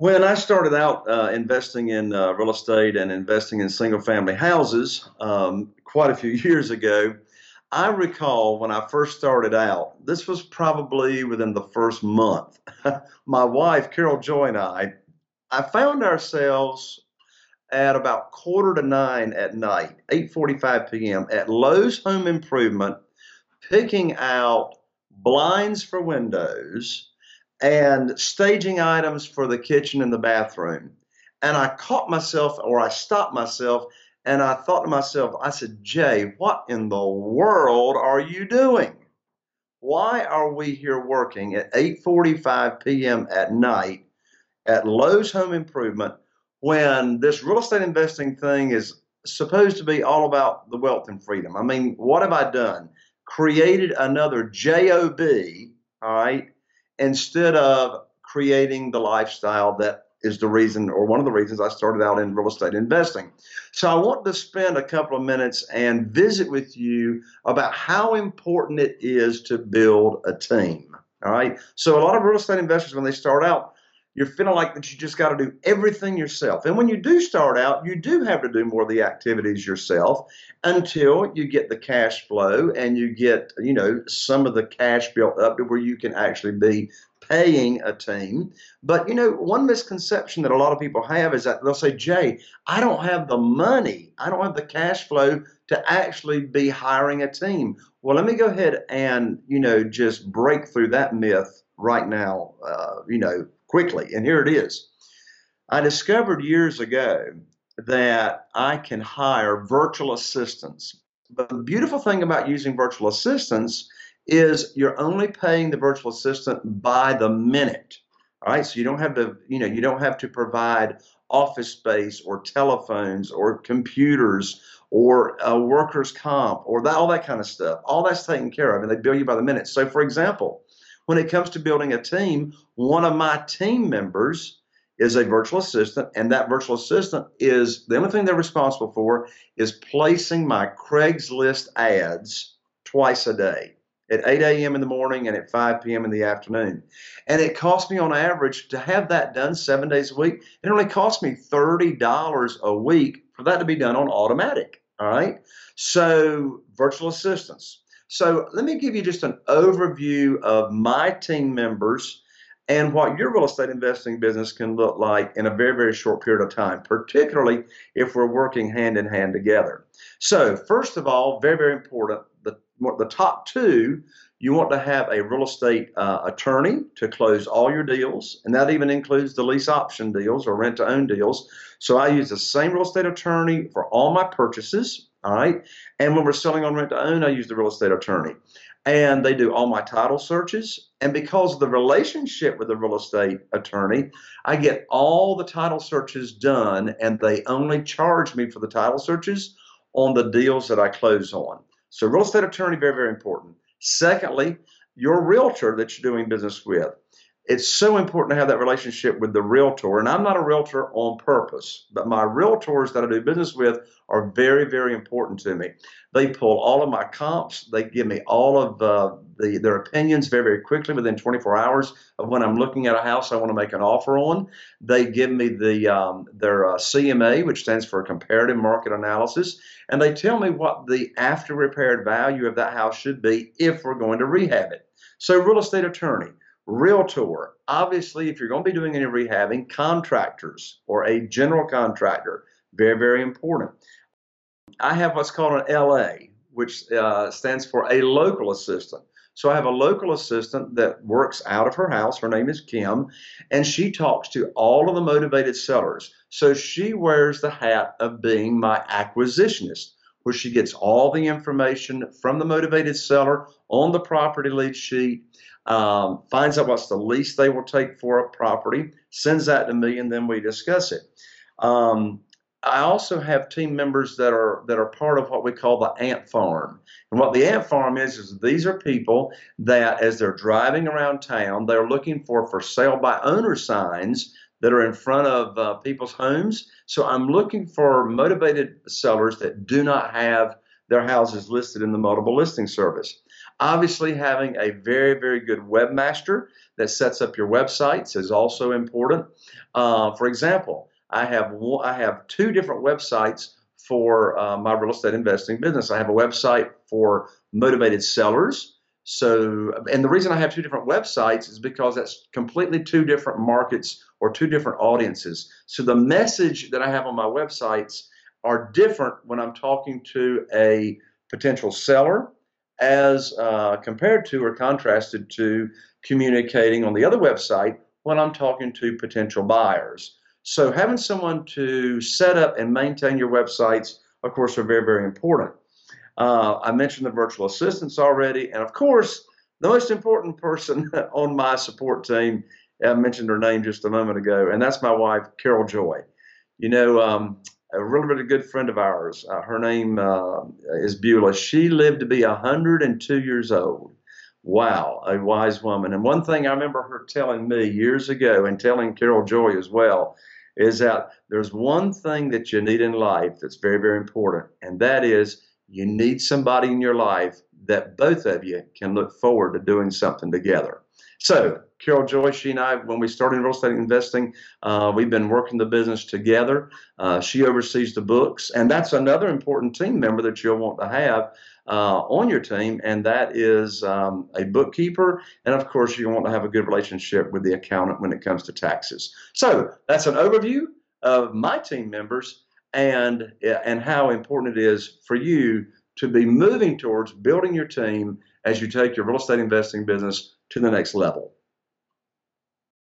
When I started out investing in real estate and investing in single-family houses quite a few years ago, I recall when I first started out, this was probably within the first month, my wife, Carol Joy, and I found ourselves at about 8:45 at night, 8:45 p.m. at Lowe's Home Improvement, picking out blinds for windows and staging items for the kitchen and the bathroom. And I caught myself, or I stopped myself, and I thought to myself, I said, Jay, what in the world are you doing? Why are we here working at 8:45 p.m. at night at Lowe's Home Improvement when this real estate investing thing is supposed to be all about the wealth and freedom? I mean, what have I done? Created another J-O-B, all right, instead of creating the lifestyle that is the reason, or one of the reasons I started out in real estate investing. So I want to spend a couple of minutes and visit with you about how important it is to build a team. All right. So a lot of real estate investors, when they start out, you're feeling like that you just got to do everything yourself. And when you do start out, you do have to do more of the activities yourself until you get the cash flow and you get, you know, some of the cash built up to where you can actually be paying a team. But, you know, one misconception that a lot of people have is that they'll say, Jay, I don't have the money. I don't have the cash flow to actually be hiring a team. Well, let me go ahead and, you know, just break through that myth right now, you know, quickly. And here it is. I discovered years ago that I can hire virtual assistants. But the beautiful thing about using virtual assistants is you're only paying the virtual assistant by the minute. All right. So you don't have to, you know, you don't have to provide office space or telephones or computers or workers' comp or that, all that kind of stuff. All that's taken care of and they bill you by the minute. So for example, when it comes to building a team, one of my team members is a virtual assistant, and that virtual assistant is the only thing they're responsible for is placing my Craigslist ads twice a day at 8 a.m. in the morning and at 5 p.m. in the afternoon. And it cost me on average to have that done 7 days a week. It only cost me $30 a week for that to be done on automatic. All right. So virtual assistants. So let me give you just an overview of my team members and what your real estate investing business can look like in a very, very short period of time, particularly if we're working hand in hand together. So first of all, very, very important, the top two, you want to have a real estate attorney to close all your deals, and that even includes the lease option deals or rent-to-own deals. So I use the same real estate attorney for all my purchases. All right. And when we're selling on rent to own, I use the real estate attorney and they do all my title searches. And because of the relationship with the real estate attorney, I get all the title searches done and they only charge me for the title searches on the deals that I close on. So real estate attorney, very, very important. Secondly, your realtor that you're doing business with. It's so important to have that relationship with the realtor, and I'm not a realtor on purpose, but my realtors that I do business with are very, very important to me. They pull all of my comps. They give me all of their opinions very, very quickly within 24 hours of when I'm looking at a house I want to make an offer on. They give me their CMA, which stands for Comparative Market Analysis, and they tell me what the after repaired value of that house should be if we're going to rehab it. So real estate attorney. Realtor, obviously, if you're going to be doing any rehabbing, contractors or a general contractor, very, very important. I have what's called an LA, which stands for a local assistant. So I have a local assistant that works out of her house. Her name is Kim, and she talks to all of the motivated sellers. So she wears the hat of being my acquisitionist, where she gets all the information from the motivated seller on the property lead sheet, finds out what's the least they will take for a property, sends that to me, and then we discuss it. I also have team members that are part of what we call the ant farm. And what the ant farm is these are people that, as they're driving around town, they're looking for sale by owner signs that are in front of people's homes. So I'm looking for motivated sellers that do not have their houses listed in the multiple listing service. Obviously, having a very, very good webmaster that sets up your websites is also important. For example, I have two different websites for my real estate investing business. I have a website for motivated sellers. And the reason I have two different websites is because that's completely two different markets or two different audiences. So the message that I have on my websites are different when I'm talking to a potential seller as compared to or contrasted to communicating on the other website when I'm talking to potential buyers. So having someone to set up and maintain your websites, of course, are very, very important. I mentioned the virtual assistants already. And of course, the most important person on my support team, I mentioned her name just a moment ago, and that's my wife, Carol Joy. You know, a really, really good friend of ours. Her name is Beulah. She lived to be 102 years old. Wow, a wise woman. And one thing I remember her telling me years ago, and telling Carol Joy as well, is that there's one thing that you need in life that's very, very important, and that is you need somebody in your life that both of you can look forward to doing something together. So Carol Joy, she and I, when we started real estate investing, we've been working the business together. She oversees the books, and that's another important team member that you'll want to have on your team, and that is a bookkeeper, and of course you want to have a good relationship with the accountant when it comes to taxes. So that's an overview of my team members and how important it is for you to be moving towards building your team as you take your real estate investing business to the next level.